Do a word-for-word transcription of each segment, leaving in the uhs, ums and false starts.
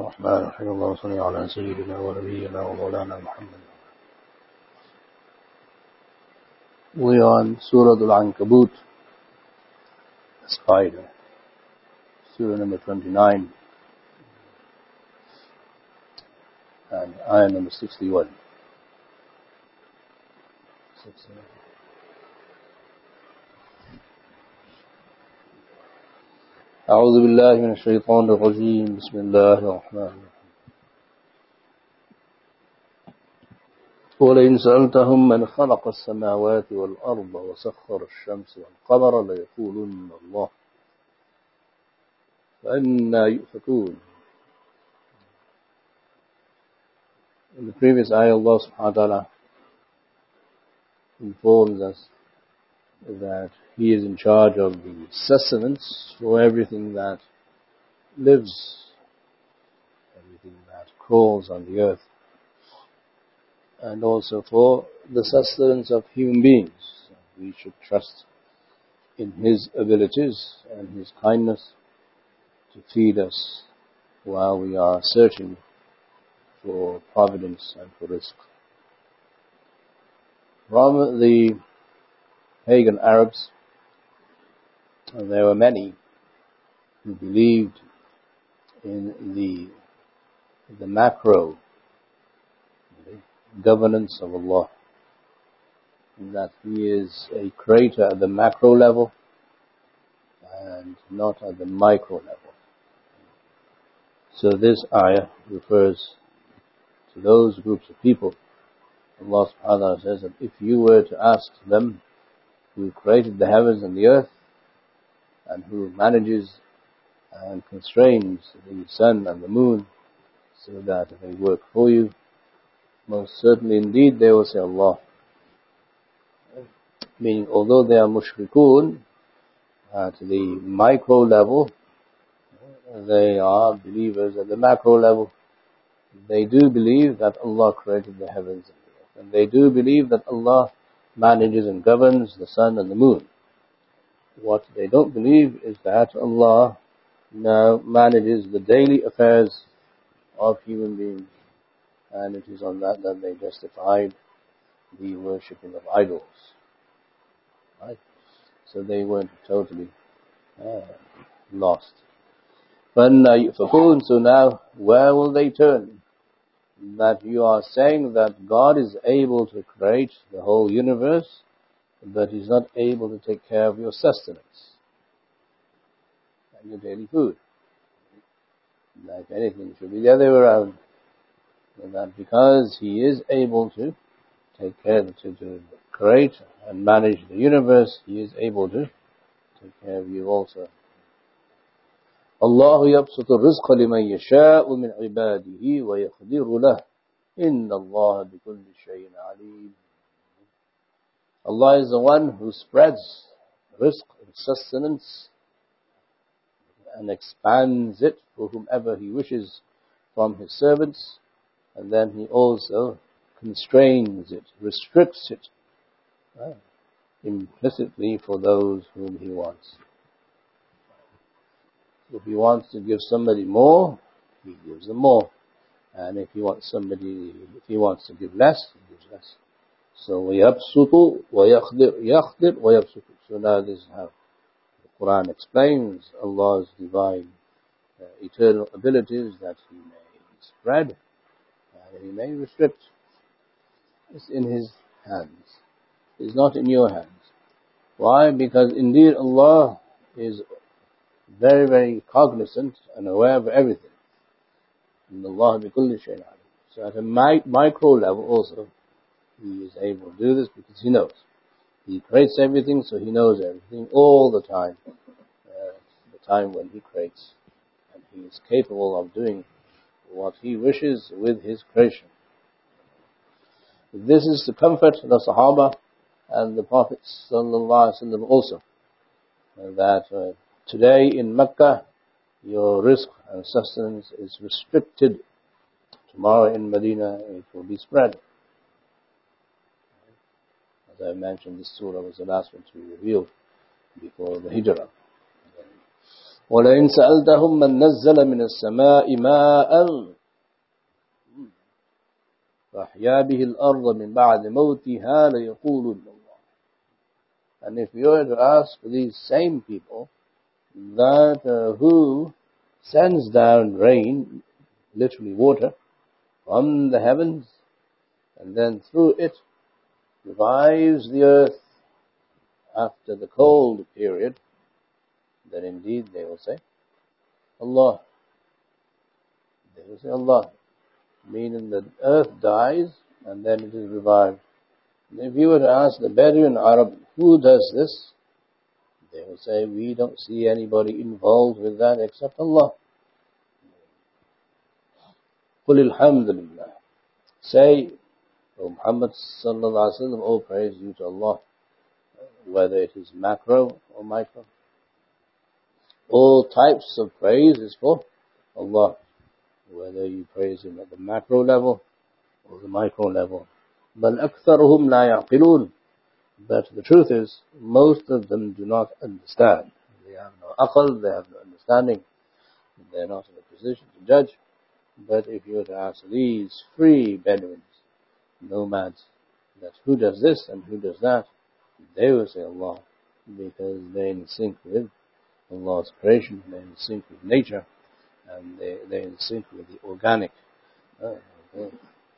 الرحمن الرحيم اللهم صل على سيدنا ونبينا ومولانا محمد. We are on Surah Al-Ankabut, the spider, Surah number twenty-nine, and ayah number sixty-one. sixty-one. أعوذ بالله من الشيطان الرجيم بسم الله الرحمن الرحيم ولئن سألتهم من خلق السماوات والأرض وسخر الشمس والقمر ليقولن الله فأنى يؤفكون. In the previous ayah, Allah subhanahu wa ta'ala informs us that He is in charge of the sustenance for everything that lives, everything that crawls on the earth, and also for the sustenance of human beings. We should trust in His abilities and His kindness to feed us while we are searching for providence and for rizq. From the pagan Arabs, and there were many who believed in the the macro the governance of Allah, that He is a creator at the macro level and not at the micro level. So this ayah refers to those groups of people. Allah subhanahu wa ta'ala says that if you were to ask them who created the heavens and the earth, and who manages and constrains the sun and the moon so that they work for you, most certainly indeed they will say Allah. Meaning, although they are mushrikun at the micro level, they are believers at the macro level. They do believe that Allah created the heavens and the earth, and they do believe that Allah manages and governs the sun and the moon. What they don't believe is that Allah now manages the daily affairs of human beings, and it is on that that they justified the worshipping of idols. Right? So they weren't totally uh, lost. So now, where will they turn? That you are saying that God is able to create the whole universe, but He's not able to take care of your sustenance and your daily food. Like anything, it should be the other way around. But that because He is able to take care, to, to create and manage the universe, He is able to take care of you also. Allah يبسط الرزق لمن يشاء من عباده ويقدر له إن الله بكل شيء عليم. Allah is the one who spreads rizq and sustenance and expands it for whomever He wishes from His servants, and then He also constrains it, restricts it right, implicitly for those whom He wants. If He wants to give somebody more, He gives them more. And if He wants somebody, if He wants to give less, He gives less. So, وَيَبْسُطُ وَيَخْدِرْ يَخْدِرْ وَيَبْسُطُ. So now this is how the Qur'an explains Allah's divine uh, eternal abilities, that He may spread and He may restrict. It's in His hands. It's not in your hands. Why? Because indeed Allah is very, very cognizant and aware of everything. And Allah bi kulli shay'in alim. So at a micro level also, He is able to do this because He knows. He creates everything, so He knows everything all the time. Uh, the time when He creates, and He is capable of doing what He wishes with His creation. This is to comfort the Sahaba and the Prophet sallallahu alaihi wasallam also, that Uh, today in Makkah, your rizq and sustenance is restricted. Tomorrow in Medina, it will be spread. As I mentioned, this surah was the last one to be revealed before the Hijrah. وَلَئِنْ سَأَلْتَهُمْ مَنْ نَزَّلَ مِنَ السَّمَاءِ مَاءً فَأَحْيَا بِهِ الْأَرْضَ مِنْ بَعْدِ مَوْتِهَا لَيَقُولُنَّ اللَّهُ. And if you were to ask these same people that uh, who sends down rain, literally water, from the heavens, and then through it revives the earth after the cold period, then indeed they will say, Allah. They will say Allah, meaning that earth dies and then it is revived. And if you were to ask the Bedouin Arab, who does this? They will say, we don't see anybody involved with that except Allah. Qul alhamdulillah. Say, O Muhammad sallallahu alaihi wasallam, all praise due to Allah, whether it is macro or micro. All types of praise is for Allah, whether you praise Him at the macro level or the micro level. بَلْ أَكْثَرُهُمْ لَا يَعْقِلُونَ. But the truth is, most of them do not understand. They have no aqal, they have no understanding. They are not in a position to judge. But if you were to ask these free Bedouins, nomads, that who does this and who does that, they will say Allah, because they are in sync with Allah's creation, they are in sync with nature, and they, they are in sync with the organic uh, uh,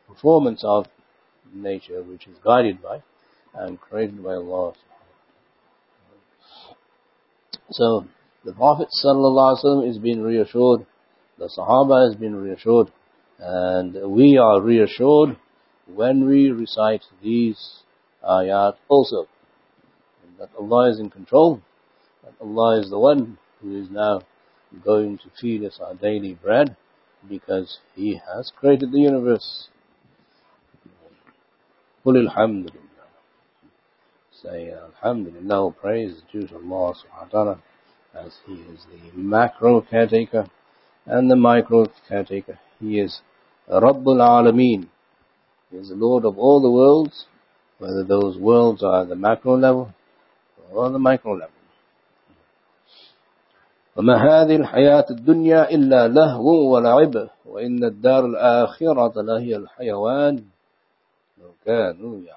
performance of nature, which is guided by and created by Allah. So the Prophet ﷺ is being reassured, the Sahaba has been reassured, and we are reassured when we recite these ayat also. That Allah is in control, that Allah is the one who is now going to feed us our daily bread, because He has created the universe. Qul alhamdulillah. Say alhamdulillah, praise due to Allah subhanahu wa ta'ala, as He is the macro caretaker and the micro caretaker. He is Rabul Alameen. He is the Lord of all the worlds, whether those worlds are at the macro level or the micro level. وَمَا هَذِهِ الْحَيَاةُ الدُّنْيَا إِلَّا لَهْوٌ وَلَعِبٌ وَإِنَّ الدَّارَ الْآخِرَةَ لَهِيَ الْحَيَوَانُ لَوْ كَانُوا يَعْلَمُونَ.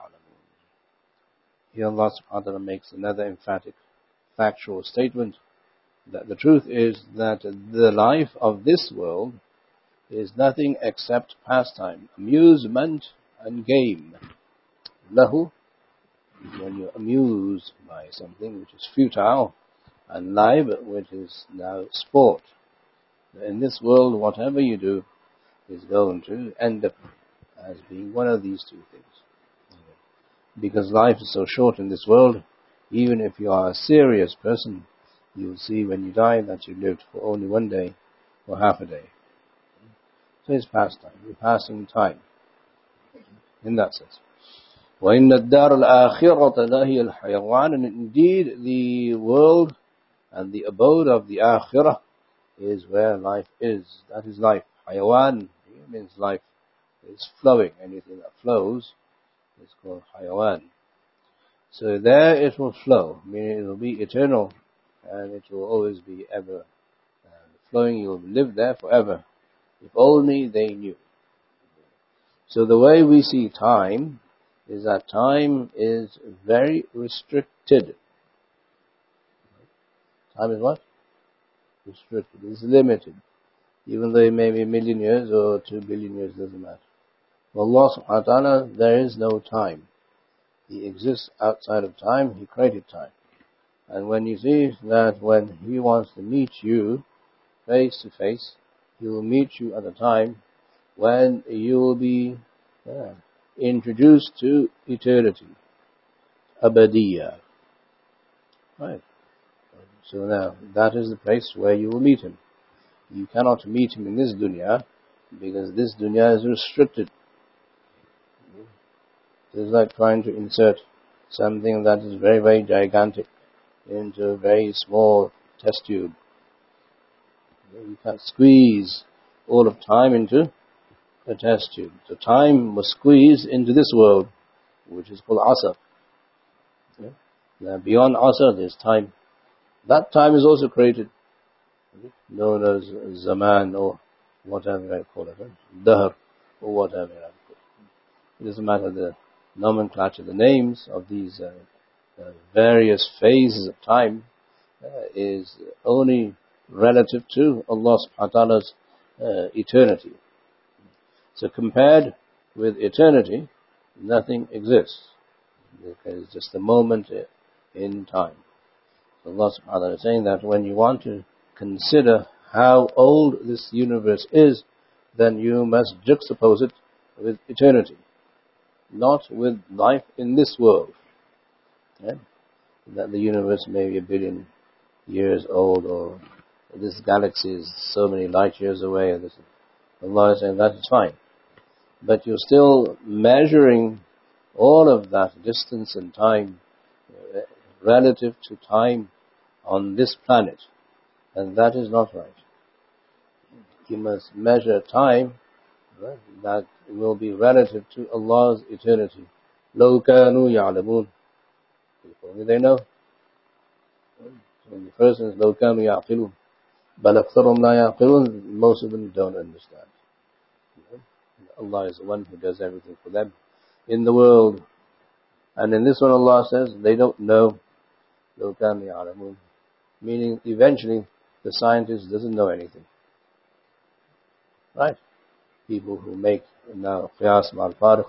Here Allah subhanahu wa ta'ala makes another emphatic factual statement, that the truth is that the life of this world is nothing except pastime, amusement and game. Lahu, when you're amused by something which is futile, and lib, which is now sport. In this world, whatever you do is going to end up as being one of these two things. Because life is so short in this world, even if you are a serious person, you will see when you die that you lived for only one day or half a day. So it's pastime. You're passing time. In that sense. وَإِنَّ الدَّارَ الْآخِرَةَ لَهِيَ الْحَيَوَانُ. And indeed the world and the abode of the akhirah is where life is. That is life. Hayawan means life. It's flowing. Anything that flows is called hayawan. So there it will flow, meaning it will be eternal. And it will always be ever uh, flowing. You will live there forever. If only they knew. So the way we see time is that time is very restricted. Time is what? Restricted. It's limited. Even though it may be a million years or two billion years, doesn't matter. For Allah subhanahu wa ta'ala, there is no time. He exists outside of time. He created time. And when you see that when He wants to meet you face to face, He will meet you at a time when you will be yeah, introduced to eternity. Abadiya. Right. So now, that is the place where you will meet Him. You cannot meet Him in this dunya, because this dunya is restricted. It's like trying to insert something that is very, very gigantic into a very small test tube. You can't squeeze all of time into a test tube. So time was squeezed into this world, which is called Asr. Yeah. Now beyond Asr, there's time. That time is also created. known as Zaman or whatever I call it, Dahr or whatever I call it. It doesn't matter the nomenclature, the names of these uh, uh, various phases of time uh, is only relative to Allah subhanahu wa ta'ala's uh, eternity. So compared with eternity, nothing exists. It's just a moment in time. So Allah subhanahu wa ta'ala is saying that when you want to consider how old this universe is, then you must juxtapose it with eternity, not with life in this world. Okay? That the universe may be a billion years old, or this galaxy is so many light years away. And this, Allah is saying that is fine, but you're still measuring all of that distance and time relative to time on this planet. And that is not right. You must measure time that will be relative to Allah's eternity. لَوْ كَانُوا يَعْلَمُونَ. If only they know. In the first instance, لَوْ كَانُوا يَعْقِلُونَ. بَلْ أَكْثَرُهُمْ لَا يَعْقِلُونَ. Most of them don't understand. Allah is the one who does everything for them in the world. And in this one Allah says, they don't know. لَوْ كَانُوا يَعْلَمُونَ. Meaning, eventually, the scientist doesn't know anything. Right? People who make now qiyas mal-farq,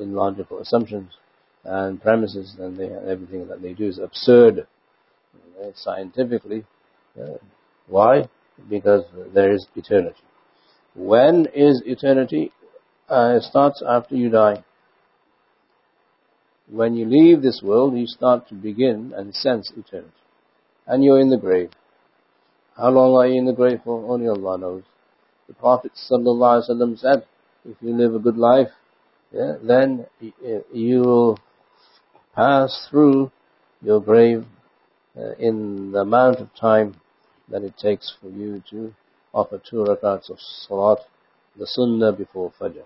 illogical assumptions and premises, and they, everything that they do is absurd scientifically. Why? Because there is eternity. When is eternity? Uh, it starts after you die. When you leave this world, you start to begin and sense eternity. And you're in the grave. How long are you in the grave for? Only Allah knows. The Prophet ﷺ said, if you live a good life, yeah, then you will pass through your grave uh, in the amount of time that it takes for you to offer two rakats of salat, the sunnah before fajr.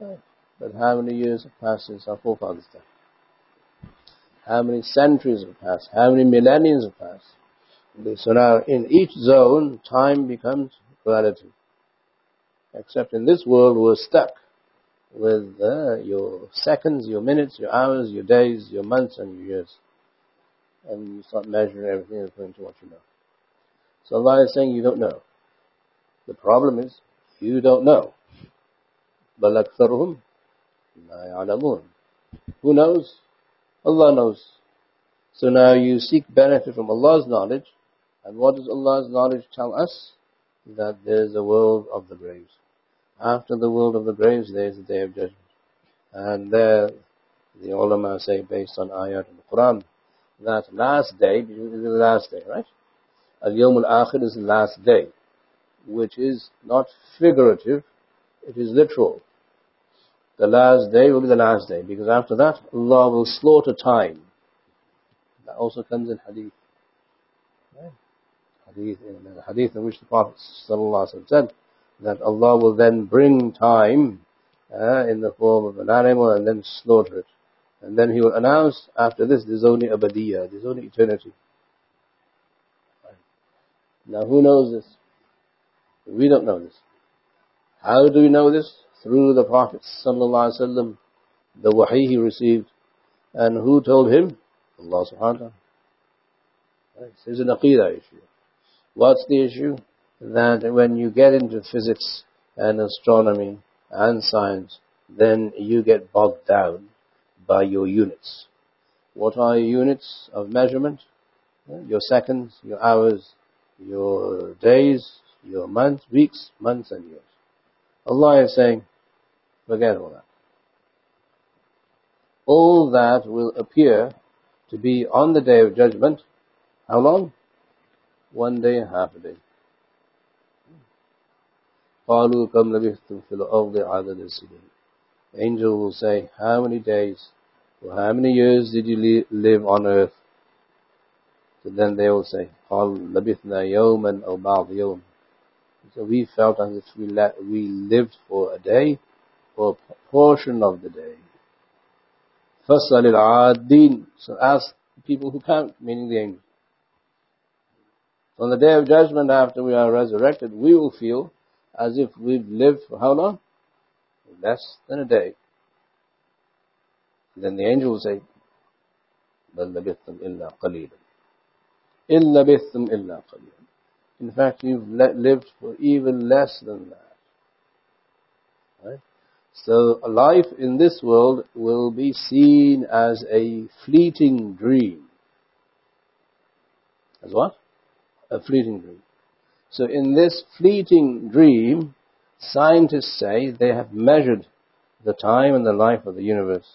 Right. But how many years have passed since our forefathers died? How many centuries have passed? How many millennia have passed? So now, in each zone, time becomes relative. Except in this world, we're stuck with uh, your seconds, your minutes, your hours, your days, your months, and your years. And you start measuring everything according to what you know. So Allah is saying you don't know. The problem is, you don't know. بَلْ أَكْثَرُهُمْ لَا يَعْلَمُونَ. Who knows? Allah knows. So now you seek benefit from Allah's knowledge. And what does Allah's knowledge tell us? That there is a world of the graves. After the world of the graves, there is the Day of Judgment. And there, the ulama say, based on ayat in the Quran, that last day, is the last day, right? Al-Yawm al-Akhir is the last day, which is not figurative, it is literal. The last day will be the last day, because after that, Allah will slaughter time. That also comes in hadith. Right? Hadith, in hadith in which the Prophet ﷺ said that Allah will then bring time uh, in the form of an animal and then slaughter it, and then He will announce, after this there's only Abadiya, there's only eternity. Right. Now who knows this? We don't know this. How do we know this? Through the Prophet ﷺ, the wahi he received, and who told him? Allah subhanahu wa ta'ala. Right. So it's an aqeedah issue. What's the issue? That when you get into physics and astronomy and science, then you get bogged down by your units. What are your units of measurement? Your seconds, your hours, your days, your months, weeks, months and years. Allah is saying, forget all that. All that will appear to be on the Day of Judgment. How long? One day, half a day. قَالُوا كَمْ لَبِثْتُمْ فِي الْأَرْضِ عَدَدَ السِّنِينَ. Angel will say, how many days or how many years did you live on earth? So then they will say, قَالُوا لَبِثْنَا يَوْمًا أَوْ بَعْضِ يَوْمٍ. So we felt as if we, we lived for a day or a portion of the day. فَسَلِ الْعَادِينَ. So ask the people who count, meaning the angels. On the Day of Judgment, after we are resurrected, we will feel as if we've lived for how long? Less than a day. Then the angel will say, بَلْ لَبِثْتُمْ إِلَّا قَلِيلًا إِلَّا بِثْتُمْ إِلَّا قَلِيلًا. In fact, you've lived for even less than that. Right? So life in this world will be seen as a fleeting dream. As what? A fleeting dream. So in this fleeting dream, scientists say they have measured the time and the life of the universe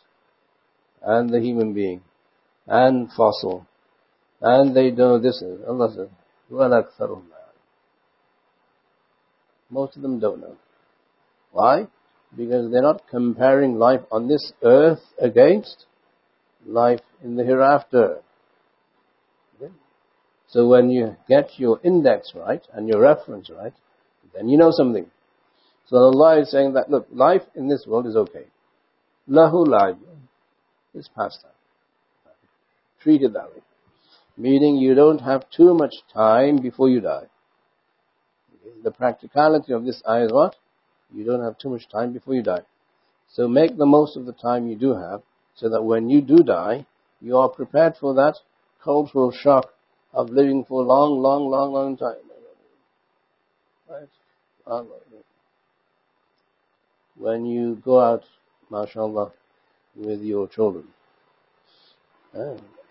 and the human being and fossil, and they know this is Allah says, وَلَكْثَرُهُمْ. Most of them don't know. Why? Because they're not comparing life on this earth against life in the hereafter. Okay? So when you get your index right and your reference right, then you know something. So Allah is saying that, look, life in this world is okay. Lahu la'ib. It's pastime. Treat it that way. Meaning you don't have too much time before you die. Okay? The practicality of this ayah is what? You don't have too much time before you die. So make the most of the time you do have, so that when you do die, you are prepared for that cultural shock of living for a long, long, long, long time. Right? When you go out, mashallah, with your children,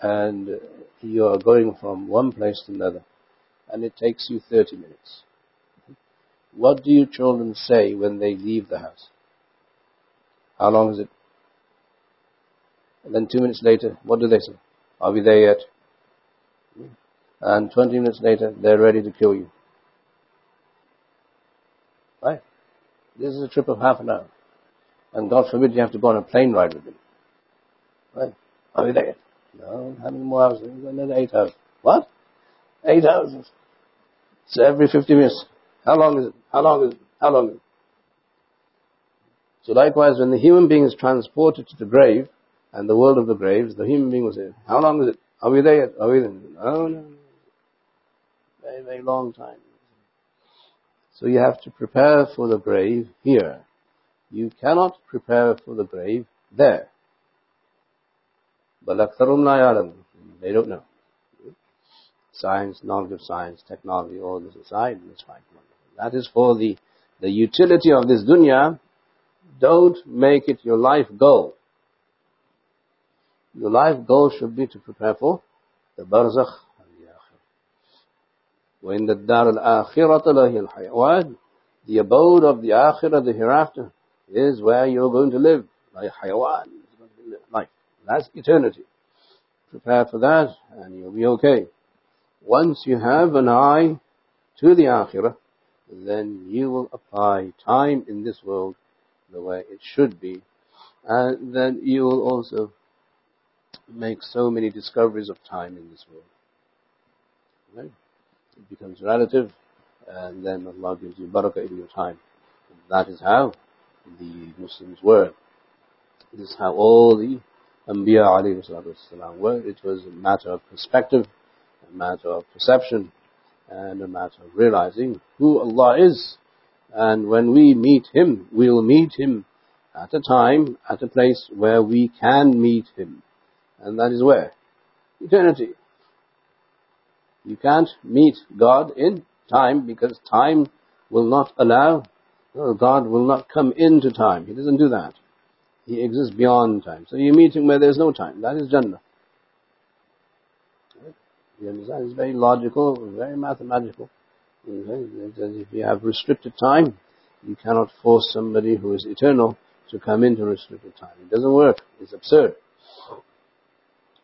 and you are going from one place to another, and it takes you thirty minutes. What do your children say when they leave the house? How long is it? And then two minutes later, what do they say? Are we there yet? And twenty minutes later, they're ready to kill you. Right? This is a trip of half an hour. And God forbid you have to go on a plane ride with them. Right? Are we there yet? No, how many more hours? Another eight hours. What? Eight hours. So every fifty minutes. How long is it? How long is it? How long is it? So likewise, when the human being is transported to the grave, and the world of the graves, the human being will say, how long is it? Are we there yet? Are we there? No, no, no. Very, very long time. So you have to prepare for the grave here. You cannot prepare for the grave there. But أَكْثَرُمْ لَا يَعْلَمُونَ. They don't know. Science, knowledge of science, technology, all this aside, that's fine. That is for the, the utility of this dunya. Don't make it your life goal. Your life goal should be to prepare for the barzakh and the akhirah. وَإِنَّ الدَّارَ الْآخِرَةَ لَهِيَ الْحَيَوَانِ. The abode of the akhirah, the hereafter, is where you're going to live. Like hayawan, life. That's eternity. Prepare for that and you'll be okay. Once you have an eye to the akhirah, then you will apply time in this world the way it should be. And then you will also make so many discoveries of time in this world. Right? It becomes relative, and then Allah gives you barakah in your time. That is how the Muslims were. This is how all the Anbiya alayhi salatu wasalam were. It was a matter of perspective, a matter of perception, and a matter of realizing who Allah is. And when we meet Him, we'll meet Him at a time, at a place where we can meet Him. And that is where? Eternity. You can't meet God in time, because time will not allow, no, God will not come into time. He doesn't do that. He exists beyond time. So you meet Him where there's no time. That is Jannah. You understand? It's very logical, very mathematical. If you have restricted time, you cannot force somebody who is eternal to come into restricted time. It doesn't work. It's absurd.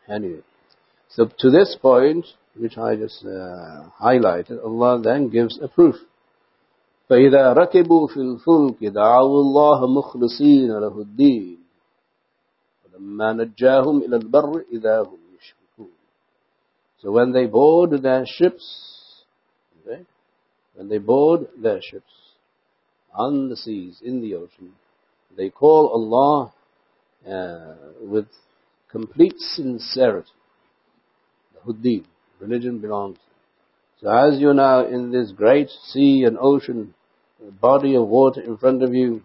Anyway, so to this point, which I just uh, highlighted, Allah then gives a proof. فَإِذَا رَكِبُوا فِي الْفُلْكِ دَعَوُوا اللَّهَ مُخْلِصِينَ لَهُ الدِّينَ وَلَمَّا نَجَّاهُمْ إِلَى الْبَرِّ إِذَا هُمْ. So when they board their ships, okay, when they board their ships on the seas, in the ocean, they call Allah uh, with complete sincerity. The huddeen, religion belongs to them. So as you're now in this great sea and ocean, a body of water in front of you,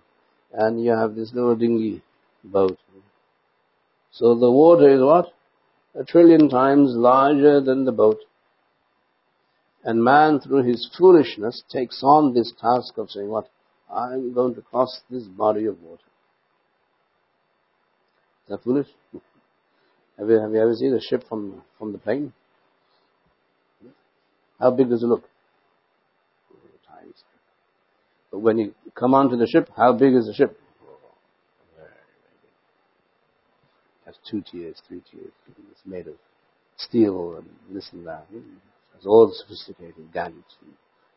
and you have this little dinghy boat. So the water is what? A trillion times larger than the boat. And man, through his foolishness, takes on this task of saying, what? I'm going to cross this body of water. Is that foolish? Have you, have you ever seen a ship from, from the plane? How big does it look? But when you come onto the ship, how big is the ship? That's two tiers, three tiers. It's made of steel and this and that. It's all sophisticated gadgets and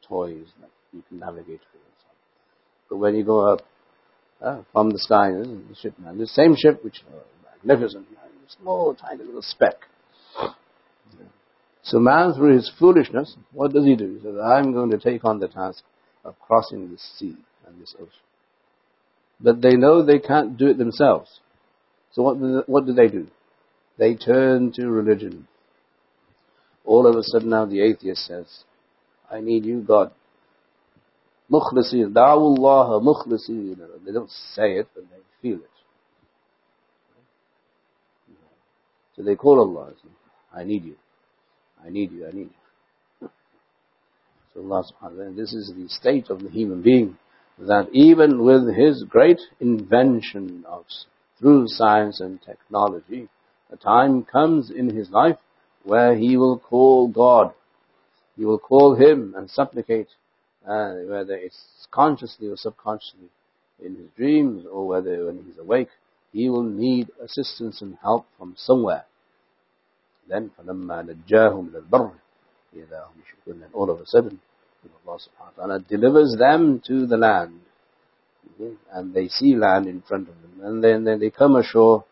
toys that you can navigate through and so on. But when you go up uh, from the sky, this is the ship, man. The same ship, which is magnificent, man, small, tiny little speck. Yeah. So man, through his foolishness, what does he do? He says, I'm going to take on the task of crossing this sea and this ocean. But they know they can't do it themselves. So what, what do they do? They turn to religion. All of a sudden now the atheist says, I need you, God. Mukhlaseen, da'u Allah mukhlaseen. They don't say it, but they feel it. So they call Allah. I need you. I need you. I need you. So Allah subhanahu wa ta'ala, this is the state of the human being, that even with his great invention of through science and technology, a time comes in his life where he will call God. He will call Him and supplicate, uh, whether it's consciously or subconsciously in his dreams or whether when he's awake, he will need assistance and help from somewhere. Then, فَلَمَّا نَجَّاهُمْ إِلَى الْبَرِّ إِذَا هُمْ يُشْرِكُونَ. And all of a sudden, Allah subhanahu wa ta'ala delivers them to the land. And they see land in front of them. And then, then they come ashore.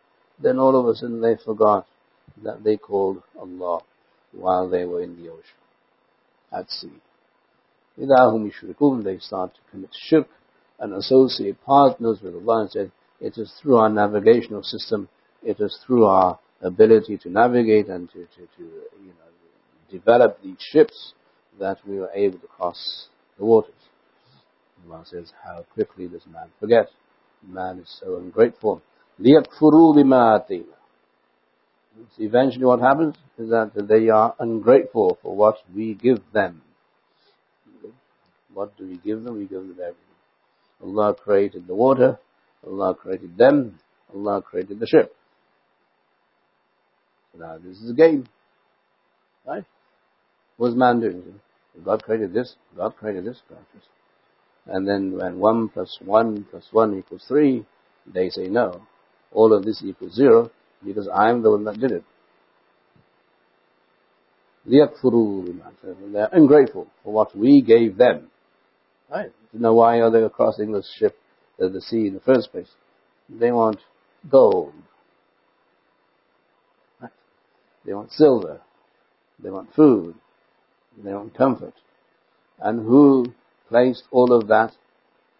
Then all of a sudden they forgot that they called Allah while they were in the ocean, at sea. إِذَا هُمْ. They start to commit shirk and associate partners with Allah and say, it is through our navigational system, it is through our ability to navigate and to, to, to you know, develop these ships that we were able to cross the waters. Allah says, how quickly does man forget? Man is so ungrateful. لِيَكْفُرُوا بِمَا آتَيْنَاهُمْ. So eventually what happens is that they are ungrateful for what we give them. What do we give them? We give them everything. Allah created the water. Allah created them. Allah created the ship. So now this is a game. Right? What's man doing? God created this. God created this. God created this. And then when one plus one plus one equals three, they say no. All of this equals zero because I'm the one that did it. They're ungrateful for what we gave them. Right? You know, why are they crossing this ship, the sea in the first place? They want gold. Right? They want silver. They want food. They want comfort. And who placed all of that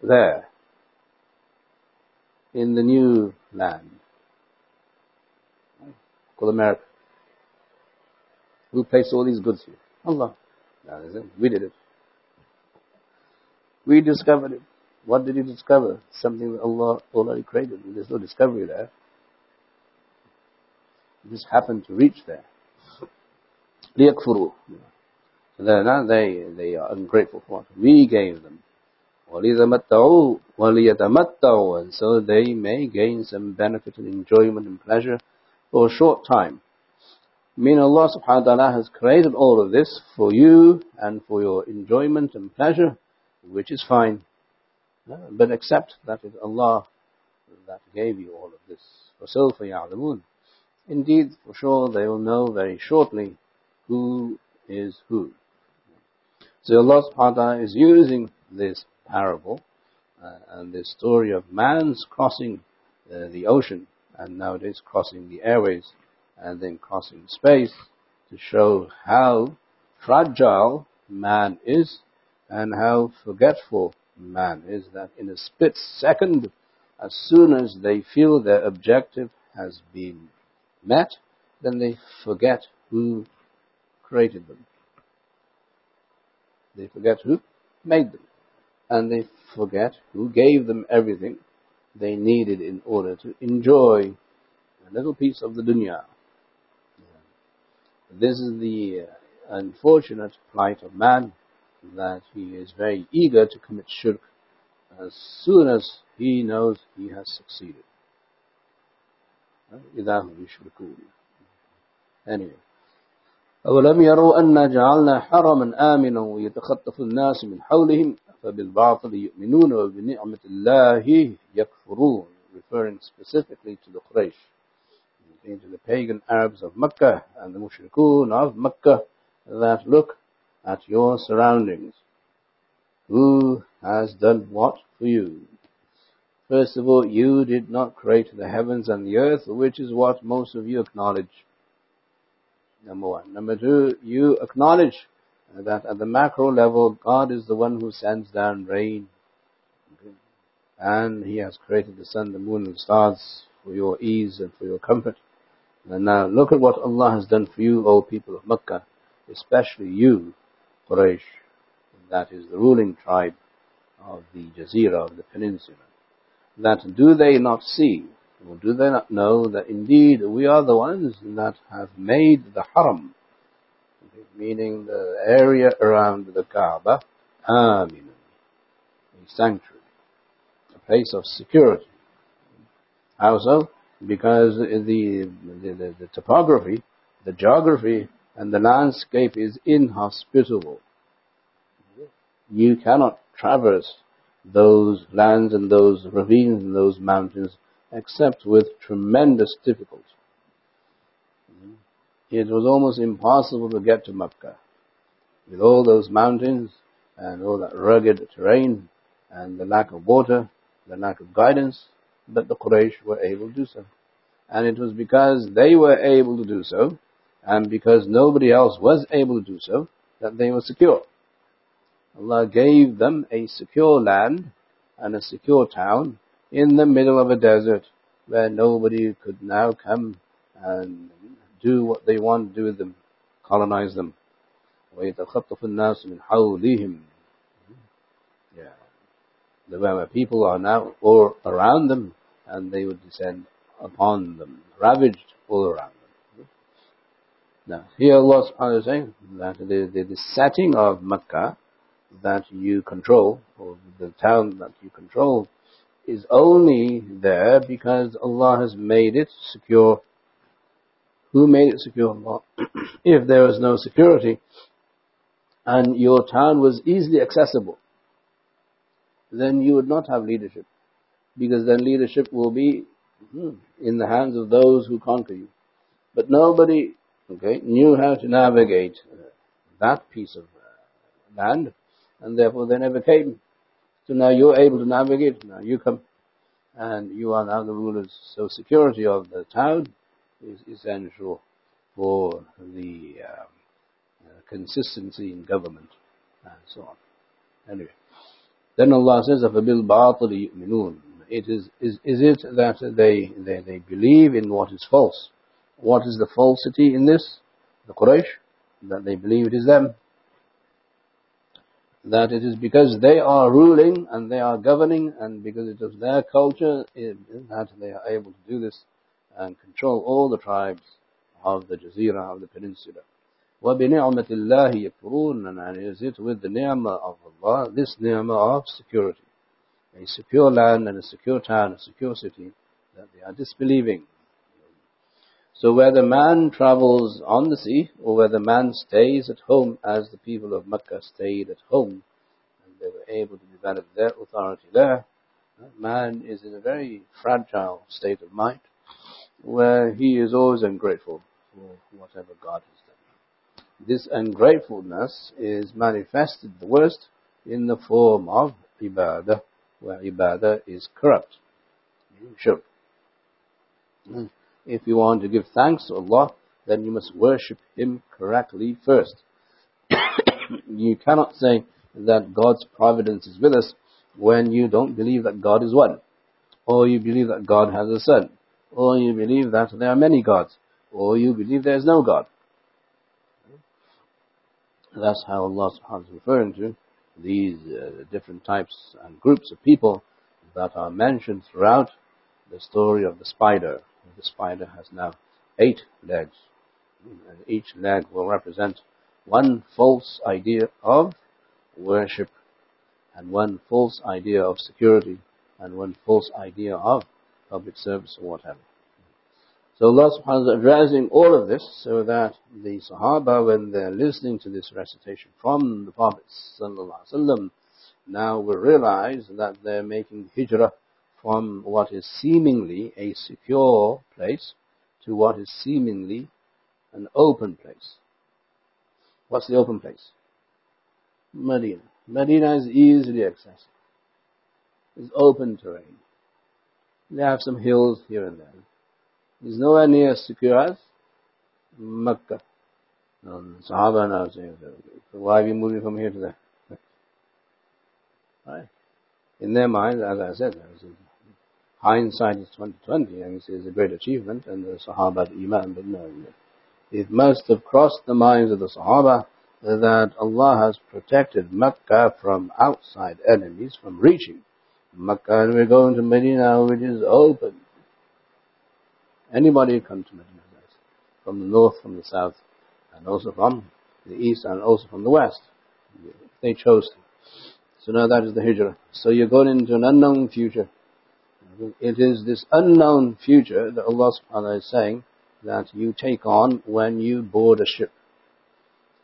there in the new land called America? Who placed all these goods here? Allah. That is it. We did it. We discovered it. What did you discover? Something that Allah already created. There's no discovery there. It just happened to reach there. لِيَكْفُرُوا. Now they, they are ungrateful for what we gave them. وَلِيَتَمَتَّعُوا وَلِيَتَمَتَّعُوا. And so they may gain some benefit and enjoyment and pleasure for a short time. Mean Allah subhanahu wa ta'ala has created all of this for you and for your enjoyment and pleasure, which is fine. But accept that it's Allah that gave you all of this. فَسَوْفَ يَعْلَمُونَ. Indeed, for sure, they will know very shortly who is who. So Allah subhanahu wa ta'ala is using this parable uh, and this story of man's crossing uh, the ocean and nowadays crossing the airways and then crossing space to show how fragile man is and how forgetful man is, that in a split second, as soon as they feel their objective has been met, then they forget who created them. They forget who made them. And they forget who gave them everything they needed in order to enjoy a little piece of the dunya. This is the unfortunate plight of man, that he is very eager to commit shirk as soon as he knows he has succeeded. Anyway. أَوَلَمْ يَرَوْا أَنَّا جَعَلْنَا حَرَمًا آمِنًا وَيَتَخَطَّفُ النَّاسُ مِنْ حَوْلِهِمْ فَبِالْبَاطِلِ يُؤْمِنُونَ وَبِنِعْمَةِ اللَّهِ يَكْفُرُونَ, referring specifically to the Quraysh, into the pagan Arabs of Makkah and the mushrikun of Makkah, that look at your surroundings. Who has done what for you? First of all, you did not create the heavens and the earth, which is what most of you acknowledge. Number one. Number two, you acknowledge that at the macro level, God is the one who sends down rain. Okay. And He has created the sun, the moon, and the stars for your ease and for your comfort. And now look at what Allah has done for you, O people of Makkah, especially you, Quraysh. That is the ruling tribe of the Jazeera, of the peninsula. That do they not see, or do they not know, that indeed we are the ones that have made the haram, meaning the area around the Kaaba, Amin, a sanctuary, a place of security. How so? Because the, the, the, the topography, the geography, and the landscape is inhospitable. You cannot traverse those lands and those ravines and those mountains except with tremendous difficulty. It was almost impossible to get to Makkah with all those mountains and all that rugged terrain and the lack of water, the lack of guidance, but the Quraysh were able to do so. And it was because they were able to do so, and because nobody else was able to do so, that they were secure. Allah gave them a secure land and a secure town in the middle of a desert, where nobody could now come and do what they want to do with them, colonize them. وَيَتَخَطَّفُ النَّاسُ مِنْ حَوْلِهِمْ. Yeah. The people are now all around them, and they would descend upon them, ravaged all around them. Now, here Allah subhanahu is saying that the, the, the setting of Makkah that you control, or the town that you control, is only there because Allah has made it secure. Who made it secure? Allah. If there was no security and your town was easily accessible, then you would not have leadership, because then leadership will be in the hands of those who conquer you. But nobody okay, knew how to navigate that piece of land, and therefore they never came. So now you're able to navigate, now you come, and you are now the rulers. So security of the town is essential for the um, uh, consistency in government, and so on. Anyway, then Allah says, فَبِالْبَاطِلِ يُؤْمِنُونَ. It is, is, is it that they, they, they believe in what is false? What is the falsity in this? The Quraysh, that they believe it is them. That it is because they are ruling and they are governing, and because it is their culture that they are able to do this and control all the tribes of the Jazeera, of the peninsula. وَبِنِعْمَةِ اللَّهِ يَكْفُرُونَ. And is it with the ni'mah of Allah, this ni'mah of security, a secure land and a secure town, a secure city, that they are disbelieving. So whether man travels on the sea, or whether man stays at home, as the people of Makkah stayed at home, and they were able to develop their authority there, man is in a very fragile state of mind, where he is always ungrateful for whatever God has done. This ungratefulness is manifested the worst in the form of ibadah, where ibadah is corrupt. Shirk. Mm. If you want to give thanks to Allah, then you must worship Him correctly first. You cannot say that God's providence is with us when you don't believe that God is one, or you believe that God has a son, or you believe that there are many gods, or you believe there is no God. That's how Allah subhanahu wa ta'ala is referring to these uh, different types and groups of people that are mentioned throughout the story of the spider. The spider has now eight legs. And each leg will represent one false idea of worship, and one false idea of security, and one false idea of public service or whatever. So Allah subhanahu wa ta'ala is addressing all of this so that the Sahaba, when they're listening to this recitation from the Prophet sallallahu alaihi wasallam, now will realize that they're making hijrah from what is seemingly a secure place to what is seemingly an open place. What's the open place? Medina. Medina is easily accessible. It's open terrain. They have some hills here and there. It's nowhere near as secure as Makkah. Um, Sahaba now saying, why are we moving from here to there? Right? In their mind, as I said, hindsight is twenty twenty, and it's a great achievement, and the Sahaba's iman, but no, it must have crossed the minds of the Sahaba that Allah has protected Makkah from outside enemies from reaching Makkah, and we're going to Medina, which is open. Anybody who comes to Medina, from the north, from the south, and also from the east, and also from the west, if they chose to. So now that is the hijrah. So you're going into an unknown future. It is this unknown future that Allah subhanahu wa ta'ala is saying that you take on when you board a ship.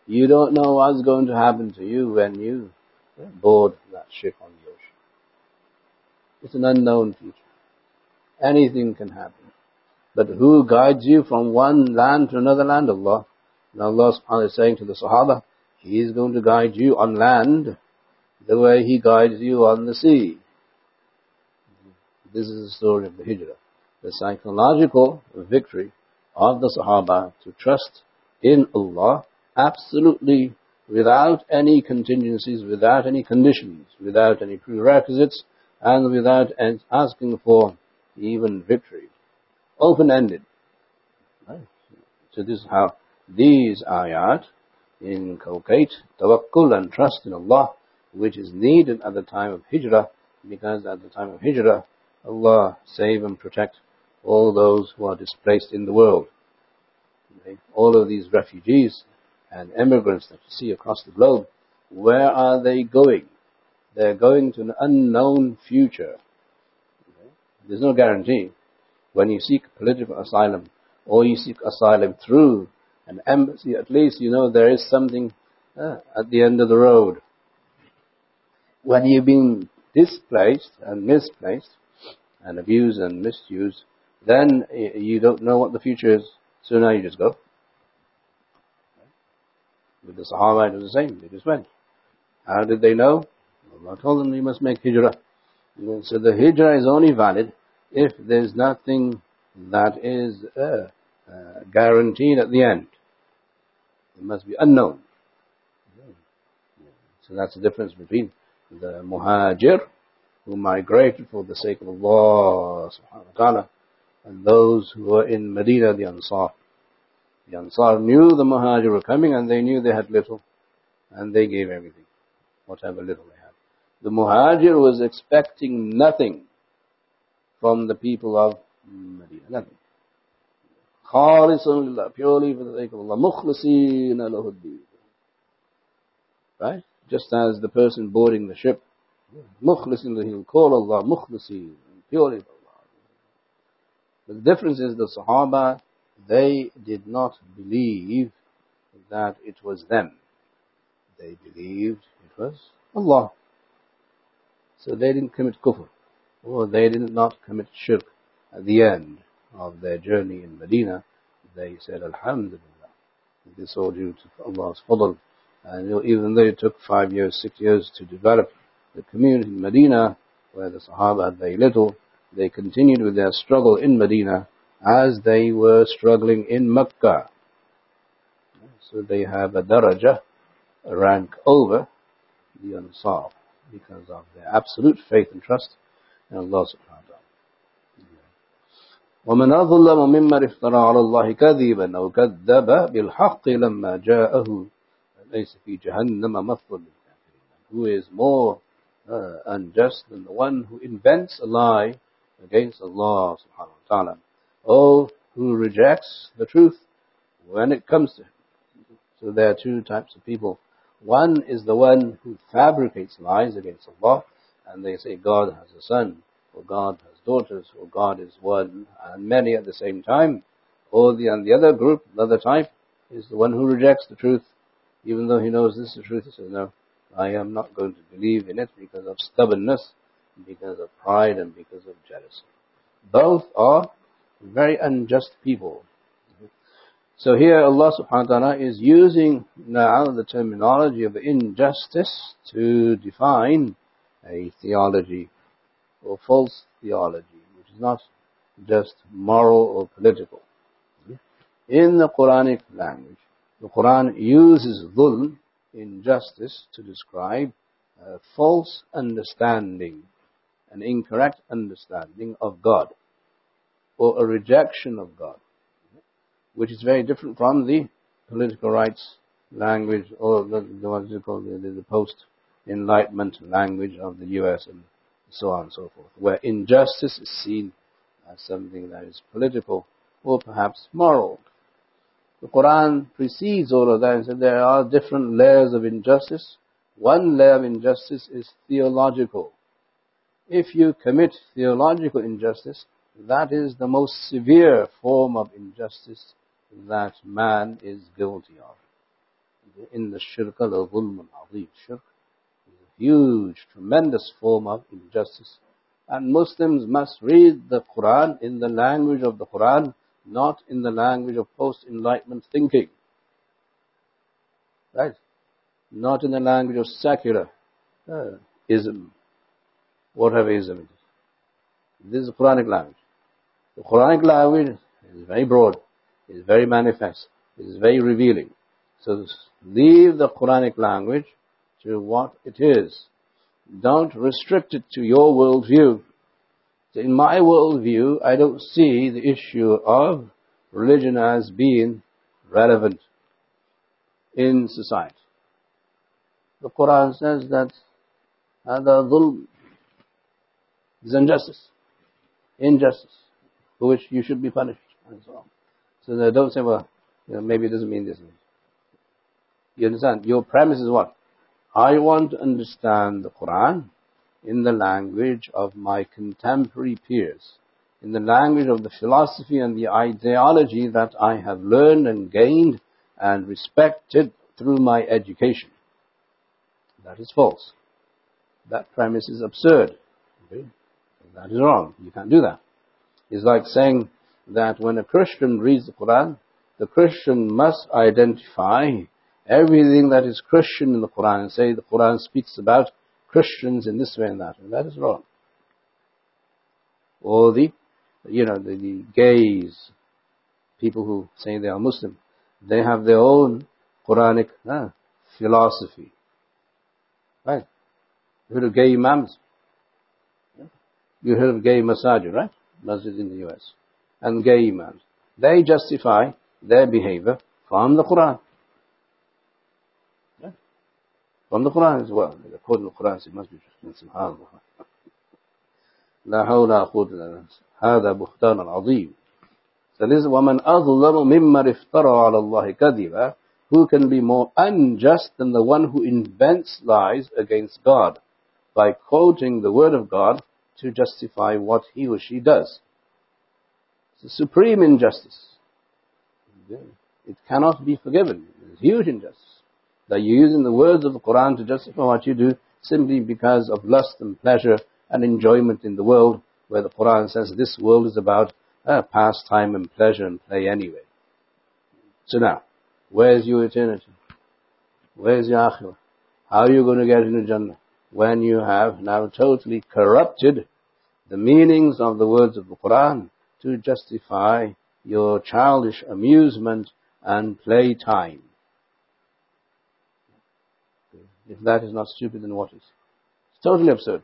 You don't know what's going to happen to you when you board that ship on the ocean. It's an unknown future. Anything can happen. But who guides you from one land to another land? Allah. And Allah subhanahu wa ta'ala is saying to the Sahaba, He is going to guide you on land the way He guides you on the sea. This is the story of the Hijrah. The psychological victory of the Sahaba to trust in Allah absolutely without any contingencies, without any conditions, without any prerequisites, and without asking for even victory. Open-ended. Right. So this is how these ayat inculcate tawakkul and trust in Allah, which is needed at the time of hijrah, because at the time of hijrah, Allah save and protect all those who are displaced in the world. Okay. All of these refugees and immigrants that you see across the globe, where are they going? They're going to an unknown future. Okay. There's no guarantee. When you seek political asylum, or you seek asylum through an embassy, at least you know there is something uh, at the end of the road. When you've been displaced and misplaced and abused and misused, then you don't know what the future is, so now you just go. With the Sahaba it was the same, they just went. How did they know? Allah told them you must make hijrah. So the hijrah is only valid if there's nothing that is uh, uh, guaranteed at the end. It must be unknown. So that's the difference between the Muhajir, who migrated for the sake of Allah subhanahu wa ta'ala, and those who were in Medina, the Ansar. The Ansar knew the Muhajir were coming, and they knew they had little, and they gave everything, whatever little they had. The Muhajir was expecting nothing from the people of Medina, nothing. Khalisun lillah, purely for the sake of Allah. Mukhlaseen alahuddin. Right? Just as the person boarding the ship, Mukhlisin, he'll call Allah, Mukhlisin, purely for Allah. But the difference is the Sahaba, they did not believe that it was them. They believed it was Allah. So they didn't commit kufr, or they did not commit shirk. At the end of their journey in Medina, they said, alhamdulillah. This is all due to Allah's fadl. And even though it took five years, six years to develop the community in Medina, where the Sahaba had very little, they continued with their struggle in Medina as they were struggling in Makkah. So they have a daraja, a rank over the Ansar, because of their absolute faith and trust in Allah subhanahu wa ta'ala. وَمَنْ أَظْلَمُ مِمَّنِ افْتَرَى عَلَى اللَّهِ كَذِبًا أَوْ كَذَّبَ بِالْحَقِّ لَمَّا جَاءَهُ لَيْسَ فِي جَهَنَّمَ مَثْلٌ لِلْكَافِرِينَ. Who is more uh, unjust than the one who invents a lie against Allah subhanahu wa ta'ala. Oh, who rejects the truth when it comes to him. So there are two types of people. One is the one who fabricates lies against Allah, and they say God has a son, or God has daughters, or God is one and many at the same time. Or the, and the other group, the other type, is the one who rejects the truth, even though he knows this is the truth. He says, no, I am not going to believe in it because of stubbornness, because of pride, and because of jealousy. Both are very unjust people. So here Allah subhanahu wa ta'ala is using now the terminology of injustice to define a theology or false theology, which is not just moral or political. In the Quranic language, the Quran uses zulm, injustice, to describe a false understanding, an incorrect understanding of God, or a rejection of God, which is very different from the political rights language, or the, the, what you call the, the post-enlightenment language of the U S and so on and so forth, where injustice is seen as something that is political or perhaps moral. The Quran precedes all of that and said there are different layers of injustice. One layer of injustice is theological. If you commit theological injustice, that is the most severe form of injustice that man is guilty of. In the shirk, the zulm al-azim, shirk is a huge, tremendous form of injustice. And Muslims must read the Quran in the language of the Quran, not in the language of post-enlightenment thinking. Right? Not in the language of secular uh, ism, whatever ism it is. This is the Quranic language. The Quranic language is very broad, is very manifest, is very revealing. So leave the Quranic language to what it is. Don't restrict it to your worldview. So in my worldview, I don't see the issue of religion as being relevant in society. The Quran says that the zulm is injustice, injustice, for which you should be punished, and so on. So they don't say, well, you know, maybe it doesn't mean this. You understand? Your premise is what? I want to understand the Quran in the language of my contemporary peers, in the language of the philosophy and the ideology that I have learned and gained and respected through my education. That is false. That premise is absurd. Okay? That is wrong. You can't do that. It's like saying that when a Christian reads the Quran, the Christian must identify everything that is Christian in the Quran and say the Quran speaks about Christians in this way and that, and that is wrong. Or the, you know, the, the gays, people who say they are Muslim, they have their own Quranic uh, philosophy. Right? You heard of gay imams? You heard of gay masajid, right? Masjid in the U S. And gay imams. They justify their behavior from the Quran. Yeah. From the Quran as well. According to the Quran, it must be just subhanAllah. La hawla quwwata hada buhtan al-azim. So this is وَمَنْ أَظْلَمُ مِمَّنِ افْتَرَى عَلَى اللَّهِ كَذِبًا. Who can be more unjust than the one who invents lies against God by quoting the word of God to justify what he or she does? It's a supreme injustice. It cannot be forgiven. It's a huge injustice that you're using the words of the Quran to justify what you do simply because of lust and pleasure and enjoyment in the world, where the Quran says this world is about uh, pastime and pleasure and play anyway. So now, where's your eternity? Where's your akhirah? How are you going to get into Jannah when you have now totally corrupted the meanings of the words of the Quran to justify your childish amusement and playtime? If that is not stupid, then what is? It's totally absurd.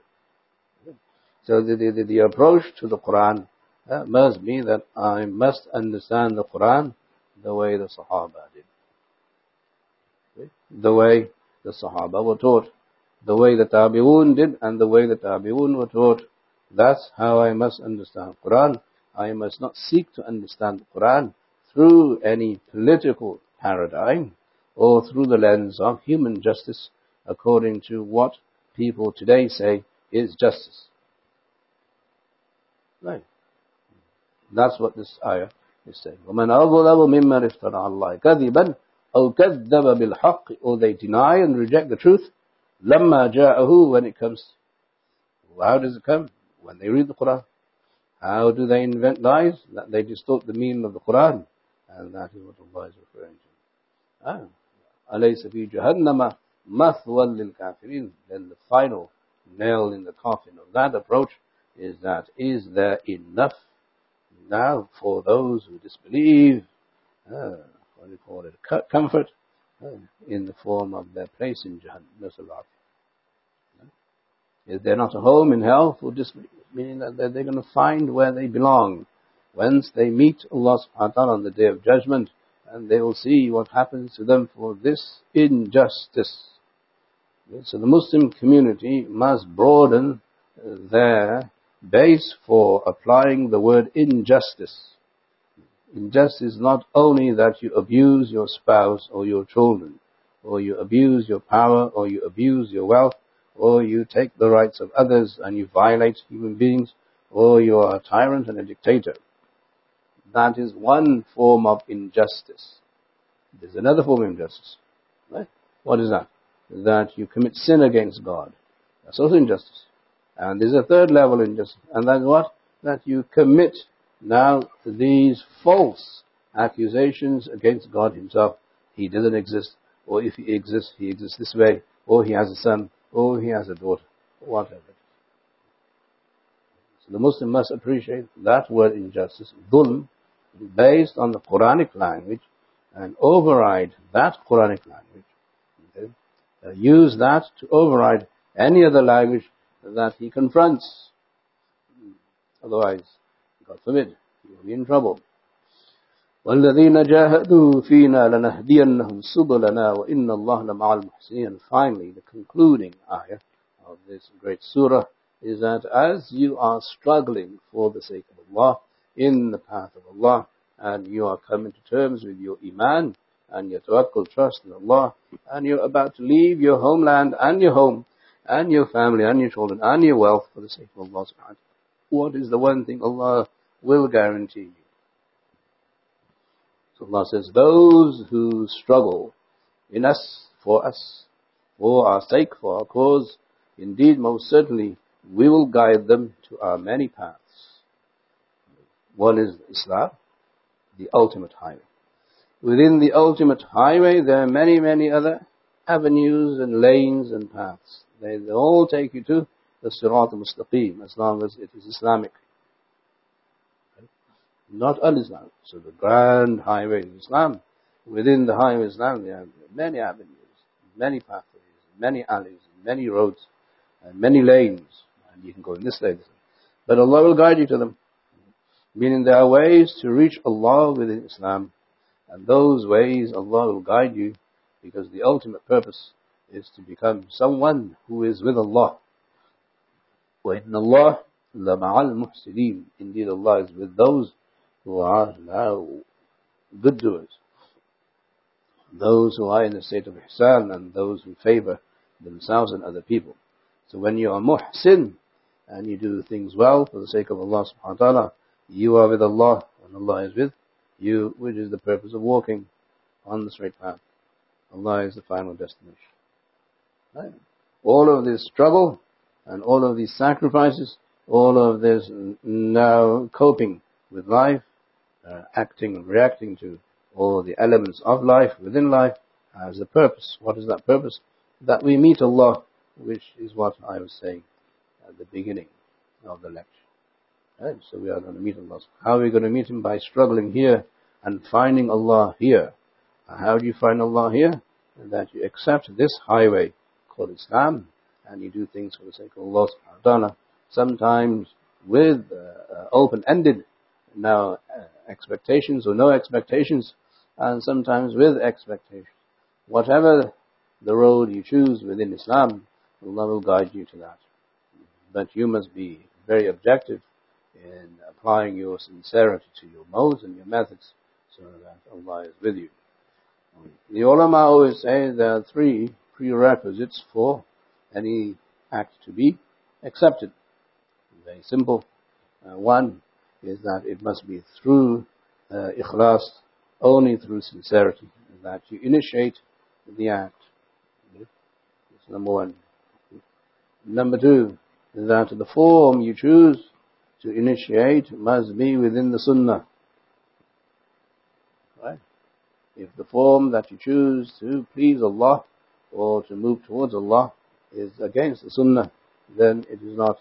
So the, the, the approach to the Quran uh, must be that I must understand the Quran the way the Sahaba did. the way the Sahaba were taught, the way the Tabi'un did, and the way the Tabi'un were taught. That's how I must understand Quran. I must not seek to understand Quran through any political paradigm or through the lens of human justice according to what people today say is justice. Right. That's what this ayah is saying. وَمَنْ أَظْلَمُ مِمَّنِ افْتَرَى عَلَى اللَّهِ كَذِبًا أَوْ كَذَّبَ بِالْحَقِّ. Or they deny and reject the truth. لَمَّا جَاءَهُ. When it comes. How does it come? When they read the Quran. How do they invent lies? That they distort the meaning of the Quran. And that is what Allah is referring to. أَلَيْسَ فِي جَهَنَّمَ مَثْوًا لِلْكَافِرِينَ. Then the final nail in the coffin of that approach is that, is there enough now for those who disbelieve, uh, what do you call it, comfort, uh, in the form of their place in Jannah? Is there not a home in hell for disbelief? Meaning that they're going to find where they belong, whence they meet Allah subhanahu wa ta'ala on the day of judgment, and they will see what happens to them for this injustice. So the Muslim community must broaden their base for applying the word injustice. Injustice is not only that you abuse your spouse or your children, or you abuse your power, or you abuse your wealth, or you take the rights of others and you violate human beings, or you are a tyrant and a dictator. That is one form of injustice. There's another form of injustice. Right? What is that? That you commit sin against God. That's also injustice. And there's a third level in justice, and that's what? That you commit now these false accusations against God himself. He doesn't exist, or if he exists, he exists this way, or he has a son, or he has a daughter, whatever. So the Muslim must appreciate that word injustice, zulm, based on the Quranic language, and override that Quranic language. Okay? Uh, use that to override any other language that he confronts. Otherwise, God forbid, he will be in trouble. وَالَّذِينَ جَاهَدُوا فِينَا لَنَهْدِيَنَّهُمْ سُبُلَنَا وَإِنَّ اللَّهَ لَمَعَ الْمُحْسِنِينَ. And finally, the concluding ayah of this great surah is that as you are struggling for the sake of Allah, in the path of Allah, and you are coming to terms with your iman, and your tawakkul, trust in Allah, and you're about to leave your homeland and your home, and your family, and your children, and your wealth for the sake of Allah subhanahu wa ta'ala, what is the one thing Allah will guarantee you? So Allah says, those who struggle in us, for us, for our sake, for our cause, indeed, most certainly, we will guide them to our many paths. One is Islam, the ultimate highway. Within the ultimate highway, there are many, many other avenues and lanes and paths. They, they all take you to the Sirat al-Mustaqim, as long as it is Islamic. Right? Not al-Islam. So the grand highway of Islam. Within the highway of Islam, there are many avenues, many pathways, many alleys, many roads, and many lanes. And you can go in this lane. But Allah will guide you to them. Meaning there are ways to reach Allah within Islam. And those ways Allah will guide you, because the ultimate purpose is to become someone who is with Allah. وَإِنَّ اللَّهَ لَمَعَ الْمُحْسِنِينَ. Indeed, Allah is with those who are now good doers, those who are in the state of ihsan, and those who favor themselves and other people. So when you are muhsin, and you do things well for the sake of Allah subhanahu wa ta'ala, you are with Allah, and Allah is with you, which is the purpose of walking on the straight path. Allah is the final destination. Right. All of this struggle and all of these sacrifices, all of this now coping with life, uh, acting and reacting to all the elements of life, within life, has a purpose. What is that purpose? That we meet Allah, which is what I was saying at the beginning of the lecture. Right. So we are going to meet Allah. How are we going to meet Him? By struggling here and finding Allah here. How do you find Allah here? That you accept this highway called Islam, and you do things for the sake of Allah subhanahu wa ta'ala, sometimes with uh, open-ended now uh, expectations or no expectations, and sometimes with expectations. Whatever the road you choose within Islam, Allah will guide you to that. But you must be very objective in applying your sincerity to your modes and your methods so that Allah is with you. The ulama always say there are three prerequisites for any act to be accepted. Very simple. Uh, one is that it must be through uh, ikhlas, only through sincerity, that you initiate the act. That's number one. Number two, that the form you choose to initiate must be within the Sunnah. Right? If the form that you choose to please Allah or to move towards Allah is against the Sunnah, then it is not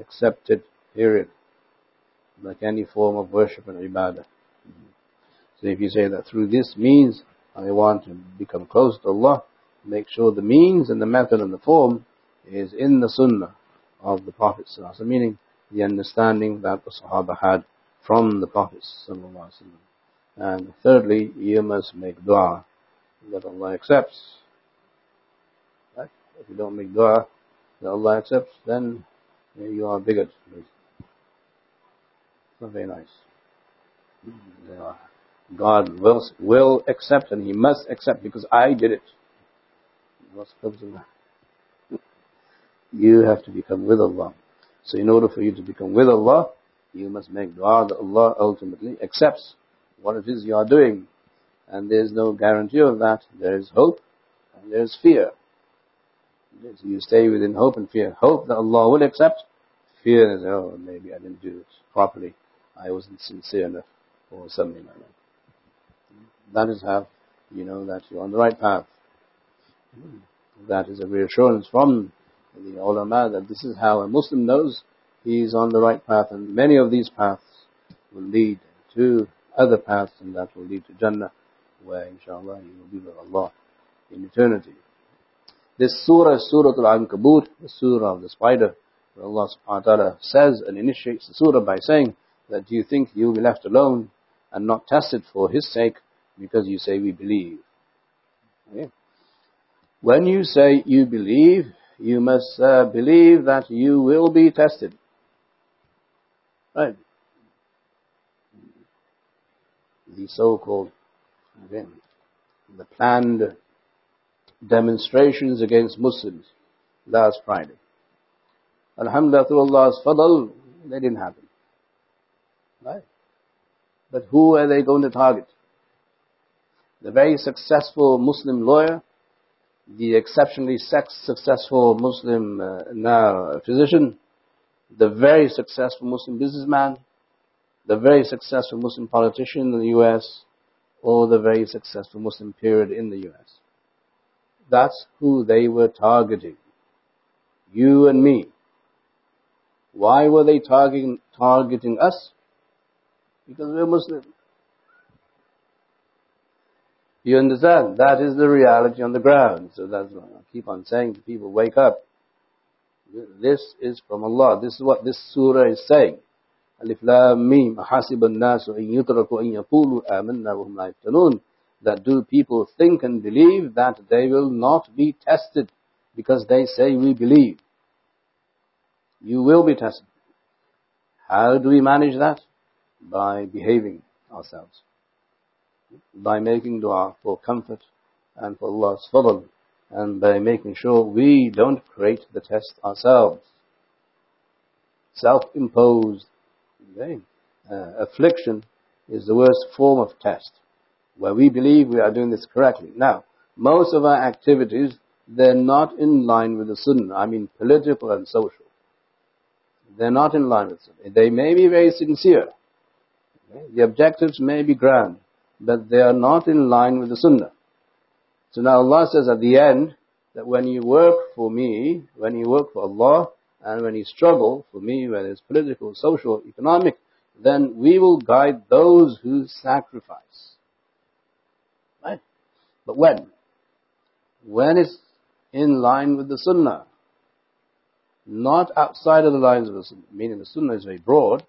accepted, period. Like any form of worship and ibadah. So if you say that through this means I want to become close to Allah, make sure the means and the method and the form is in the Sunnah of the Prophet ﷺ, meaning the understanding that the Sahaba had from the Prophet ﷺ. And thirdly, you must make dua that Allah accepts. Right? If you don't make dua that Allah accepts, then you are a bigot. It's not very nice. Yeah. God will, will accept, and He must accept because I did it. What's the purpose of that? You have to become with Allah. So in order for you to become with Allah, you must make dua that Allah ultimately accepts what it is you are doing. And there is no guarantee of that. There is hope and there is fear. So you stay within hope and fear. Hope that Allah will accept. Fear is, oh, maybe I didn't do it properly. I wasn't sincere enough or something like that. That is how you know that you're on the right path. That is a reassurance from the ulama that this is how a Muslim knows he is on the right path, and many of these paths will lead to other paths, and that will lead to Jannah, where inshallah you will be with Allah in eternity. This surah is Surah Al-Ankabut, the surah of the spider, where Allah subhanahu wa ta'ala says and initiates the surah by saying that do you think you will be left alone and not tested for His sake because you say we believe? Okay. When you say you believe, you must uh, believe that you will be tested. Right? The so-called, okay, the planned demonstrations against Muslims last Friday. Alhamdulillah, through Allah's fadl, they didn't happen. Right? But who are they going to target? The very successful Muslim lawyer, the exceptionally sex successful Muslim uh, now physician, the very successful Muslim businessman, the very successful Muslim politician in the U S, or the very successful Muslim period in the U S. That's who they were targeting. You and me. Why were they targeting targeting us? Because we're Muslim. You understand? That is the reality on the ground. So that's what I keep on saying to people, wake up. This is from Allah. This is what this surah is saying. Alif Lam Mim, ahasiba an-nasu an yutraku an yaqulu amanna wa hum la yaftanun. That do people think and believe that they will not be tested because they say we believe? You will be tested. How do we manage that? By behaving ourselves, by making dua for comfort and for Allah's fadl, and by making sure we don't create the test ourselves. Self-imposed okay, uh, affliction is the worst form of test, where we believe we are doing this correctly. Now, most of our activities, they're not in line with the Sunnah. I mean political and social. They're not in line with the Sunnah. They may be very sincere. Okay? The objectives may be grand, but they are not in line with the Sunnah. So now Allah says at the end that when you work for me, when you work for Allah, and when you struggle for me, whether it's political, social, economic, then we will guide those who sacrifice. Right? But when? When it's in line with the Sunnah. Not outside of the lines of the Sunnah. Meaning the Sunnah is very broad.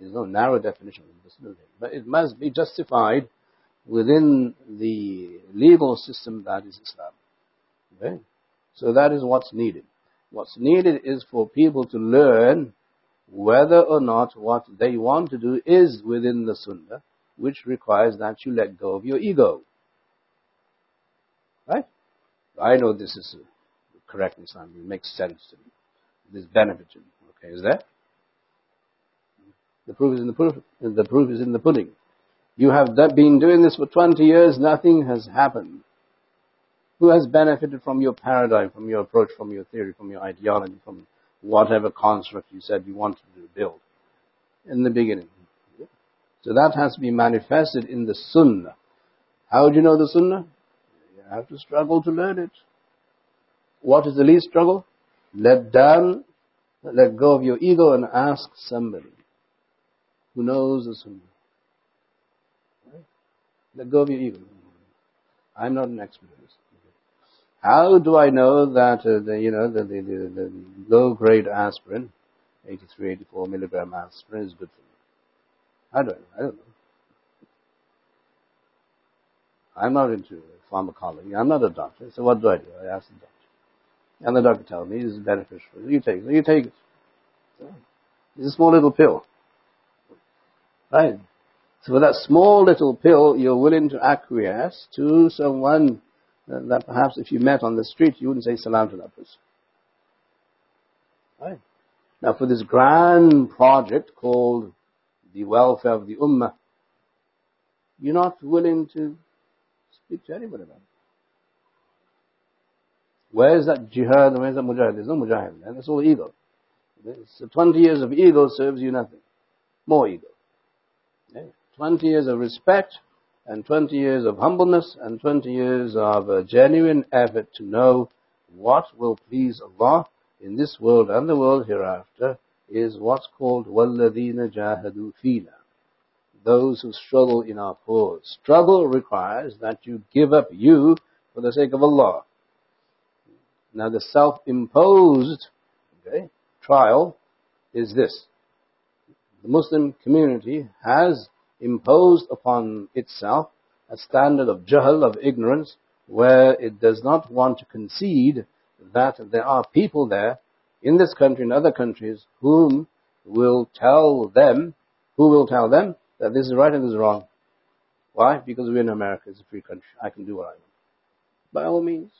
There's no narrow definition of the Sunnah. But it must be justified within the legal system that is Islam. Right? So that is what's needed. What's needed is for people to learn whether or not what they want to do is within the Sunnah, which requires that you let go of your ego. Right? I know this is correct in Islam. It makes sense to me. This benefit to me. Okay, is there? The proof is in the proof. The proof is in the pudding. You have been doing this for twenty years. Nothing has happened. Who has benefited from your paradigm, from your approach, from your theory, from your ideology, from whatever construct you said you wanted to build in the beginning? So that has to be manifested in the Sunnah. How do you know the Sunnah? You have to struggle to learn it. What is the least struggle? Let down, let go of your ego and ask somebody who knows the Sunnah. Let go of your ego. I'm not an expert in this. How do I know that uh, the, you know, the, the, the, the low-grade aspirin, eighty-three, eighty-four milligram aspirin, is good for me? I don't know. I don't know. I'm not into pharmacology. I'm not a doctor. So what do I do? I ask the doctor. And the doctor tells me, this is beneficial. You take it. You take it. It's a small little pill. Right? So with that small little pill, you're willing to acquiesce to someone that perhaps if you met on the street, you wouldn't say salam to that person. Right? Now for this grand project called the welfare of the ummah, you're not willing to speak to anybody about it. Where is that jihad and where is that mujahid? There's no mujahid, man. That's all ego. So twenty years of ego serves you nothing. More ego. Okay? twenty years of respect and twenty years of humbleness and twenty years of a genuine effort to know what will please Allah in this world and the world hereafter is what's called walladina jahadu fina. Those who struggle in our cause. Struggle requires that you give up you for the sake of Allah. Now the self-imposed okay, trial is this. The Muslim community has imposed upon itself a standard of jahl, of ignorance, where it does not want to concede that there are people there in this country and other countries whom will tell them, who will tell them that this is right and this is wrong. Why? Because we're in America, it's a free country. I can do what I want. By all means,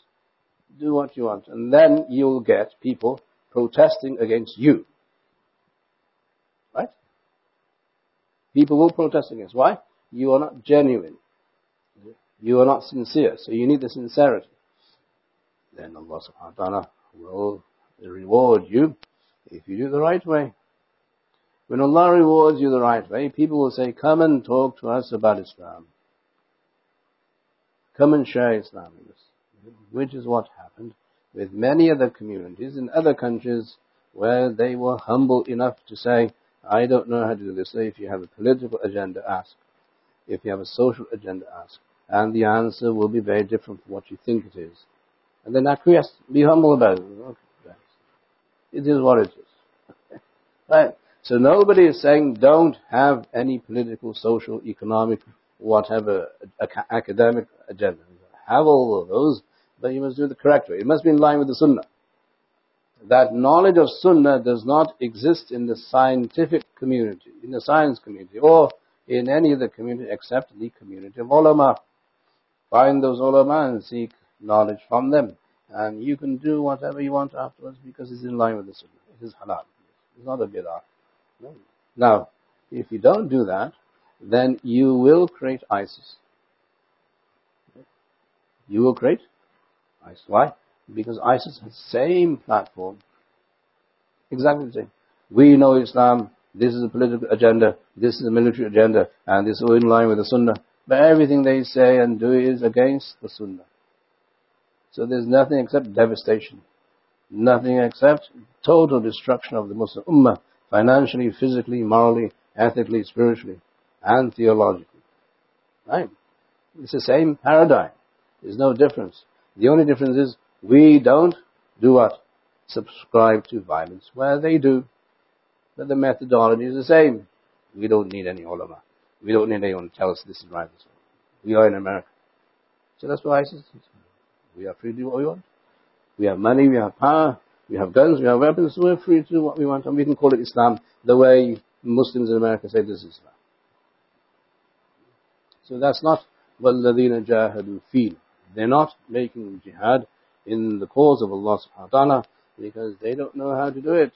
do what you want. And then you'll get people protesting against you. Right? People will protest against. Why? You are not genuine. You are not sincere. So you need the sincerity. Then Allah subhanahu wa ta'ala will reward you if you do the right way. When Allah rewards you the right way, people will say, come and talk to us about Islam. Come and share Islam with us. Which is what happened with many other communities in other countries where they were humble enough to say, I don't know how to do this. So if you have a political agenda, ask. If you have a social agenda, ask. And the answer will be very different from what you think it is. And then acquiesce. Be humble about it. Okay. It is what it is. Right? So nobody is saying don't have any political, social, economic, whatever, academic agenda. Have all of those, but you must do the correct way. It must be in line with the Sunnah. That knowledge of Sunnah does not exist in the scientific community, in the science community, or in any other community except the community of ulama. Find those ulama and seek knowledge from them. And you can do whatever you want afterwards because it's in line with the Sunnah. It is halal. It's not a bid'ah. No. Now, if you don't do that, then you will create ISIS. You will create ISIS. Why? Because ISIS has the same platform. Exactly the same. We know Islam. This is a political agenda. This is a military agenda. And this is all in line with the Sunnah. But everything they say and do is against the Sunnah. So there's nothing except devastation. Nothing except total destruction of the Muslim Ummah. Financially, physically, morally, ethically, spiritually, and theologically. Right? It's the same paradigm. There's no difference. The only difference is we don't do what? Subscribe to violence where they do. But the methodology is the same. We don't need any ulama. We don't need anyone to tell us this is right. We are in America. So that's why ISIS is. We are free to do what we want. we have money, we have power, we have guns, we have weapons, so we're free to do what we want, and we can call it Islam the way Muslims in America say this is Islam. So that's not walladina jahadu feel. They're not making jihad in the cause of Allah subhanahu wa ta'ala because they don't know how to do it.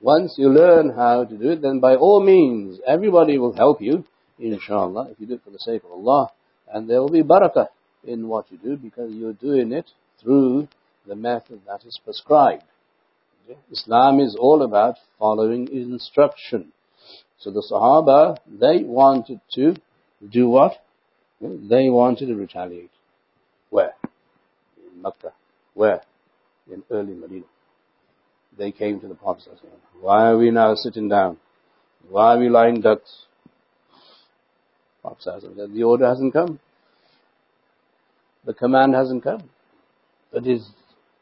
Once you learn how to do it, then by all means, everybody will help you, inshallah, if you do it for the sake of Allah. And there will be barakah in what you do because you're doing it through the method that is prescribed. Okay? Islam is all about following instruction. So the Sahaba, they wanted to do what? They wanted to retaliate. Where? In Makkah. Where? In early Medina. They came to the Prophet. Why are we now sitting down? Why are we lined up? Prophet said, the order hasn't come. The command hasn't come. But it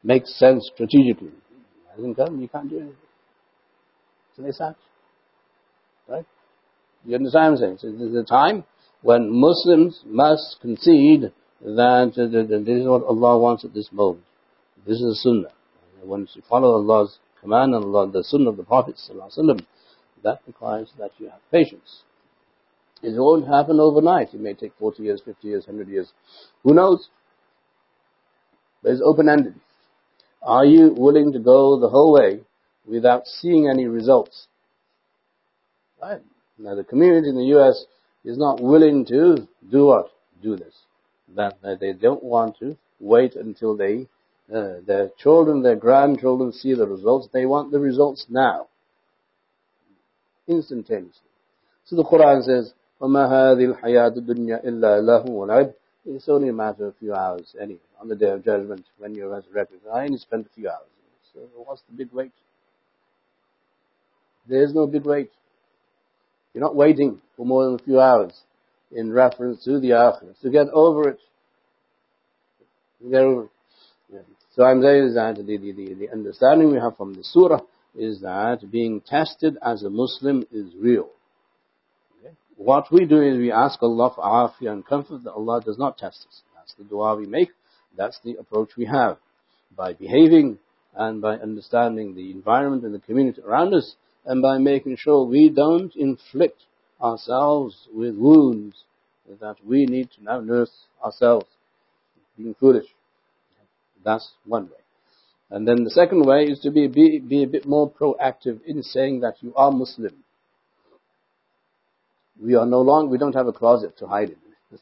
makes sense strategically. It hasn't come, you can't do anything. So they sat. Right? You understand what I'm saying? So this is a time when Muslims must concede that this is what Allah wants at this moment. This is the Sunnah. Once you follow Allah's command and Allah, the Sunnah of the Prophet ﷺ, that requires that you have patience. It won't happen overnight. It may take forty years, fifty years, one hundred years. Who knows? But it's open-ended. Are you willing to go the whole way without seeing any results? Right? Now the community in the U S is not willing to do what? Do this. That, that they don't want to wait until they Uh, their children, their grandchildren see the results. They want the results now. Instantaneously. So the Quran says, وَمَا هَذِي الْحَيَاةُ الدُّنْيَا إِلَّا لَهُ وَلَعِبٌ. It's only a matter of a few hours, anyway, on the Day of Judgment, when you're resurrected. I only spent a few hours. So what's the big wait? There is no big wait. You're not waiting for more than a few hours in reference to the Akhirah. So get over it. Get over it. Yeah. So I'm saying is that the, the, the understanding we have from the surah is that being tested as a Muslim is real. Okay. What we do is we ask Allah for afiyah and comfort that Allah does not test us. That's the dua we make. That's the approach we have. By behaving and by understanding the environment and the community around us and by making sure we don't inflict ourselves with wounds that we need to now nurse ourselves. Being foolish. That's one way. And then the second way is to be, be, be a bit more proactive in saying that you are Muslim. We are no longer, we don't have a closet to hide in.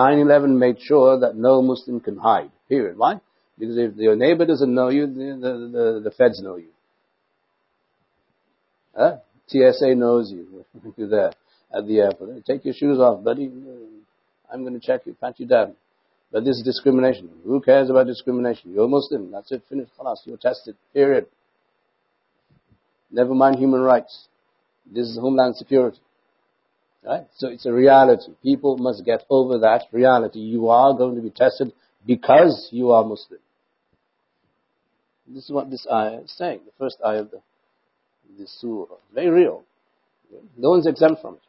nine eleven made sure that no Muslim can hide, period. Why? Because if your neighbor doesn't know you, the, the, the, the feds know you. Huh? T S A knows you. You're there at the airport. Take your shoes off, buddy. I'm going to check you, pat you down. But this is discrimination. Who cares about discrimination? You're Muslim. That's it. Finished. Khalas. You're tested. Period. Never mind human rights. This is homeland security. Right? So it's a reality. People must get over that reality. You are going to be tested because you are Muslim. This is what this ayah is saying. The first ayah of the, the surah. Very real. No one's exempt from it.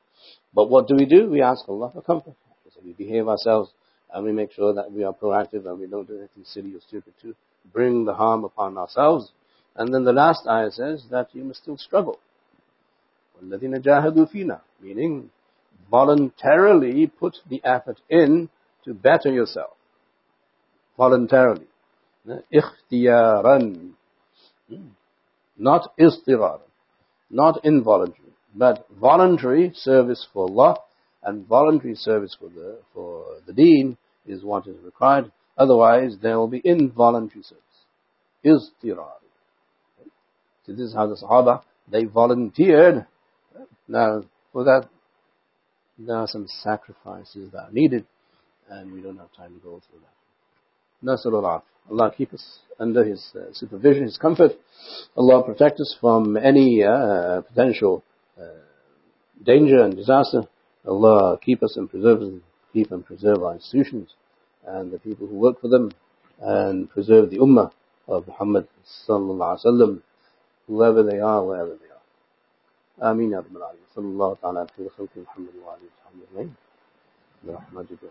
But what do we do? We ask Allah for comfort. So we behave ourselves. And we make sure that we are proactive and we don't do anything silly or stupid to bring the harm upon ourselves. And then the last ayah says that you must still struggle. وَالَّذِينَ جَاهَدُوا فِينَا, meaning voluntarily put the effort in to better yourself. Voluntarily. اِخْتِيَارًا. Not istirar, not involuntary, but voluntary service for Allah. And voluntary service for the for the deen is what is required. Otherwise, there will be involuntary service. Iztirar. So this is how the Sahaba, they volunteered. Now, for that, there are some sacrifices that are needed, and we don't have time to go through that. Nasalullah. Allah keep us under His uh, supervision, His comfort. Allah protect us from any uh, potential uh, danger and disaster. Allah keep us and preserve us, keep and preserve our institutions and the people who work for them, and preserve the ummah of Muhammad sallallahu alaihi wasallam, whoever they are, wherever they are. Ameen ya Rabbil Alameen. Sallallahu ta'ala ala Muhammad wa alihi wa sahbihi.